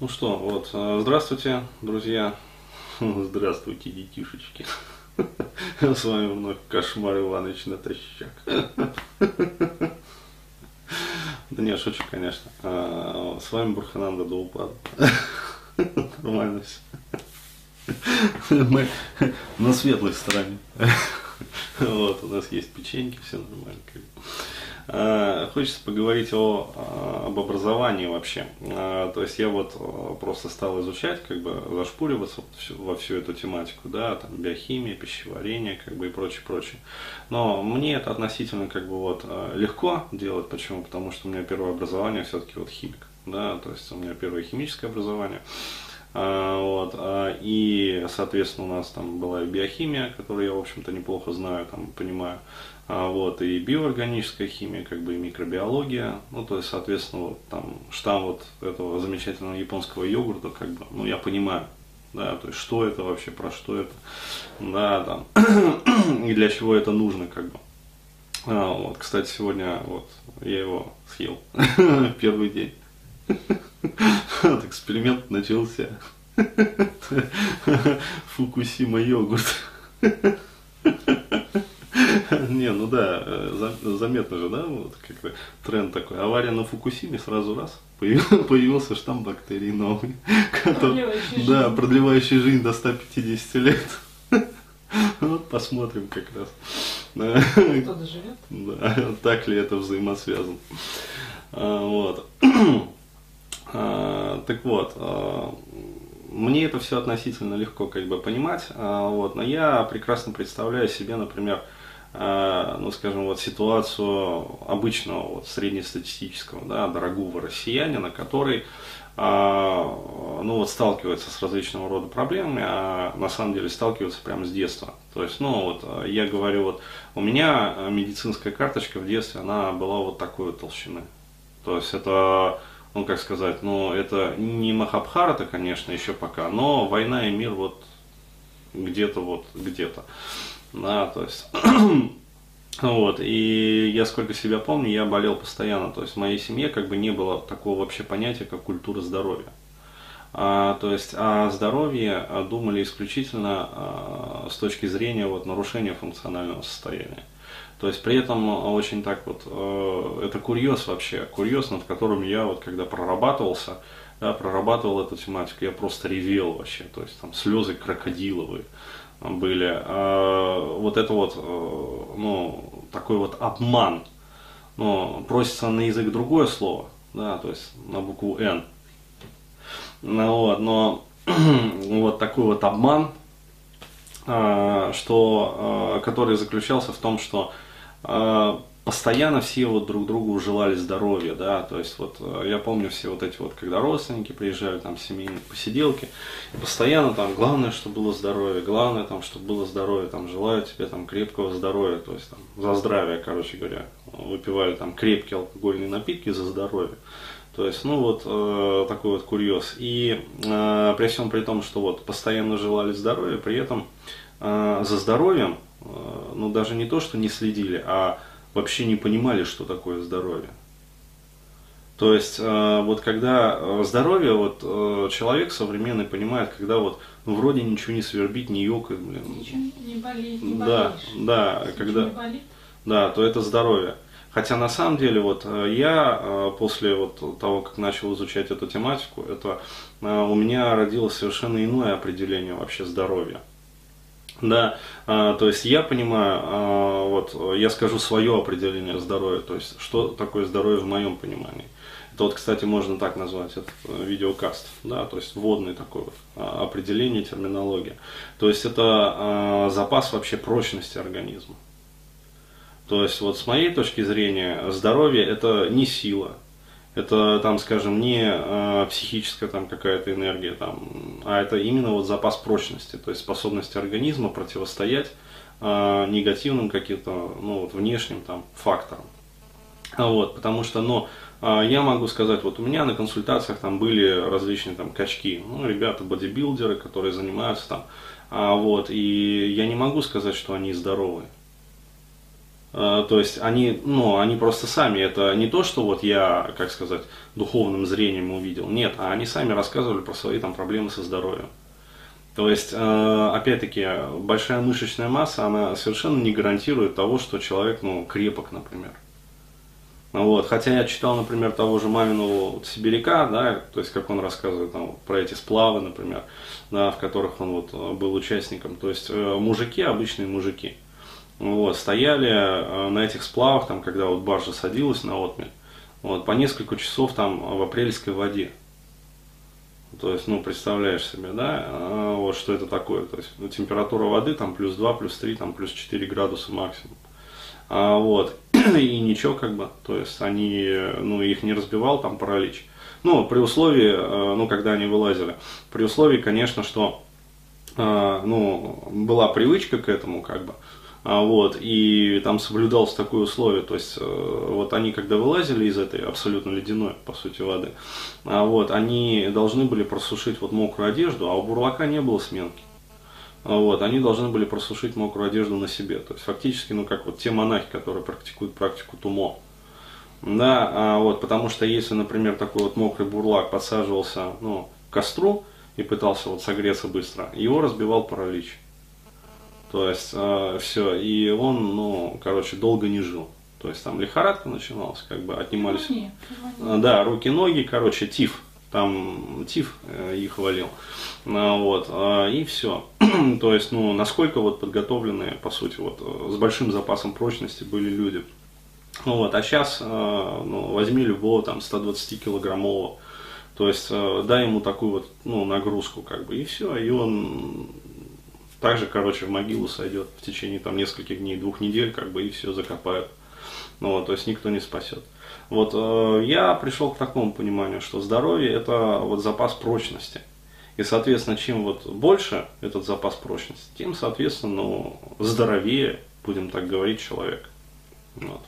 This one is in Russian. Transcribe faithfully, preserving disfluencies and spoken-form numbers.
Ну что, вот, здравствуйте, друзья. Здравствуйте, детишечки. С вами вновь Кошмар Иванович Натащак. Да не, шучу, конечно. С вами Бурхананда Доупада. Нормально все. Мы на светлой стороне. Вот, у нас есть печеньки, все нормально. Хочется поговорить о, об образовании вообще. То есть я вот просто стал изучать, как бы зашпуриваться во всю эту тематику, да, там биохимия, пищеварение, как бы и прочее, прочее. Но мне это относительно как бы вот легко делать. Почему? Потому что у меня первое образование все-таки вот химик, да, то есть у меня первое химическое образование. Вот. И, соответственно, у нас там была и биохимия, которую я, в общем-то, неплохо знаю, там, понимаю. Вот, и биоорганическая химия, как бы и микробиология. Ну, то есть, соответственно, вот, там, штамм вот этого замечательного японского йогурта, как бы, ну, я понимаю, да, то есть, что это вообще, про что это, да, там, и для чего это нужно, как бы. А, вот, кстати, сегодня вот я его съел в первый день. Вот эксперимент начался. Фукусима йогурт. Не, ну да, заметно же, да, вот как-то тренд такой. Авария на Фукусиме, сразу раз появился штамм бактерий новый, продлевающий, да, жизнь. продлевающий жизнь до ста пятидесяти лет. Вот посмотрим как раз. Кто доживет? Да, так ли это взаимосвязано? Вот. Так вот, мне это все относительно легко как бы понимать, вот, но я прекрасно представляю себе, например, ну скажем, вот ситуацию обычного вот, среднестатистического, да, дорогого россиянина, который ну, вот, сталкивается с различного рода проблемами, а на самом деле сталкивается прямо с детства. То есть, ну вот, я говорю, вот у меня медицинская карточка в детстве, она была вот такой вот толщины. То есть это, ну как сказать, ну это не Махабхарата, конечно, еще пока, но «Война и мир» вот где-то вот где-то. Да, то есть, вот, и я сколько себя помню, я болел постоянно, то есть в моей семье как бы не было такого вообще понятия, как культура здоровья. А, то есть о здоровье думали исключительно а, с точки зрения вот, нарушения функционального состояния. То есть при этом очень так вот, э, это курьез вообще, курьез, над которым я вот когда прорабатывался, да, прорабатывал эту тематику, я просто ревел вообще, то есть там слезы крокодиловые были. А вот это вот, э, ну, такой вот обман, ну, просится на язык другое слово, да, то есть на букву «Н». Ну, вот, но вот такой вот обман, э, что, э, который заключался в том, что постоянно все вот друг другу желали здоровья, да, то есть вот я помню все вот эти вот, когда родственники приезжали, там, семейные посиделки, постоянно там, главное, чтобы было здоровье, главное, там, чтобы было здоровье, там, желаю тебе, там, крепкого здоровья, то есть, там, за здравие, короче говоря, выпивали, там, крепкие алкогольные напитки за здоровье, то есть, ну, вот э, такой вот курьез, и э, при всем при том, что вот постоянно желали здоровья, при этом э, за здоровьем, ну, даже не то, что не следили, а вообще не понимали, что такое здоровье. То есть, вот когда здоровье, вот человек современный понимает, когда вот ну, вроде ничего не свербит, не ёкает, блин. Ничего не болит, не да, болишь. Да, если когда, не болит. Да, то это здоровье. Хотя на самом деле вот я после вот того, как начал изучать эту тематику, это у меня родилось совершенно иное определение вообще здоровья. Да, то есть я понимаю, вот я скажу свое определение здоровья, то есть что такое здоровье в моем понимании. Это вот, кстати, можно так назвать этот видеокаст, да, то есть вводный такой вот определение, терминология. То есть это запас вообще прочности организма. То есть вот с моей точки зрения здоровье это не сила. Это, там, скажем, не э, психическая там, какая-то энергия, там, а это именно вот запас прочности, то есть способность организма противостоять э, негативным каким-то ну, вот, внешним там, факторам. Вот, потому что но, э, я могу сказать, вот у меня на консультациях там, были различные там, качки, ну, ребята бодибилдеры, которые занимаются там, а, вот, и я не могу сказать, что они здоровы. То есть они, ну, они просто сами, это не то, что вот я, как сказать, духовным зрением увидел, нет, а они сами рассказывали про свои там проблемы со здоровьем. То есть, опять-таки, большая мышечная масса, она совершенно не гарантирует того, что человек, ну, крепок, например. Вот. Хотя я читал, например, того же Маминого вот, Сибиряка, да, то есть, как он рассказывает там, про эти сплавы, например, да, в которых он вот, был участником. То есть, мужики, обычные мужики. Вот, стояли на этих сплавах, там, когда вот баржа садилась на отмель, вот, по несколько часов там, в апрельской воде. То есть, ну, представляешь себе, да, вот что это такое. То есть, ну, температура воды там плюс два, плюс три, там плюс четыре градуса максимум. А, вот, и ничего как бы, то есть, они, ну, их не разбивал там паралич. Ну, при условии, ну, когда они вылазили, при условии, конечно, что, ну, была привычка к этому, как бы. Вот, и там соблюдалось такое условие, то есть, вот они, когда вылазили из этой абсолютно ледяной, по сути, воды, вот, они должны были просушить вот мокрую одежду, а у бурлака не было сменки, вот, они должны были просушить мокрую одежду на себе, то есть, фактически, ну, как вот те монахи, которые практикуют практику тумо, да, вот, потому что, если, например, такой вот мокрый бурлак подсаживался, ну, к костру и пытался вот согреться быстро, его разбивал паралич. То есть, э, все, и он, ну, короче, долго не жил. То есть, там лихорадка начиналась, как бы отнимались... Пивание, пивание. Да, руки, ноги, короче, тиф. Там тиф э, их валил. А, вот, э, и все. То есть, ну, насколько вот подготовленные, по сути, вот, с большим запасом прочности были люди. Вот, а сейчас, э, ну, возьми любого, там, сто двадцатикилограммового. То есть, э, дай ему такую вот, ну, нагрузку, как бы, и все, и он... Также, короче, в могилу сойдет в течение там нескольких дней, двух недель, как бы, и все закопают. Ну, вот, то есть никто не спасет. Вот, э, я пришел к такому пониманию, что здоровье – это вот запас прочности. И, соответственно, чем вот больше этот запас прочности, тем, соответственно, ну, здоровее, будем так говорить, человек. Вот.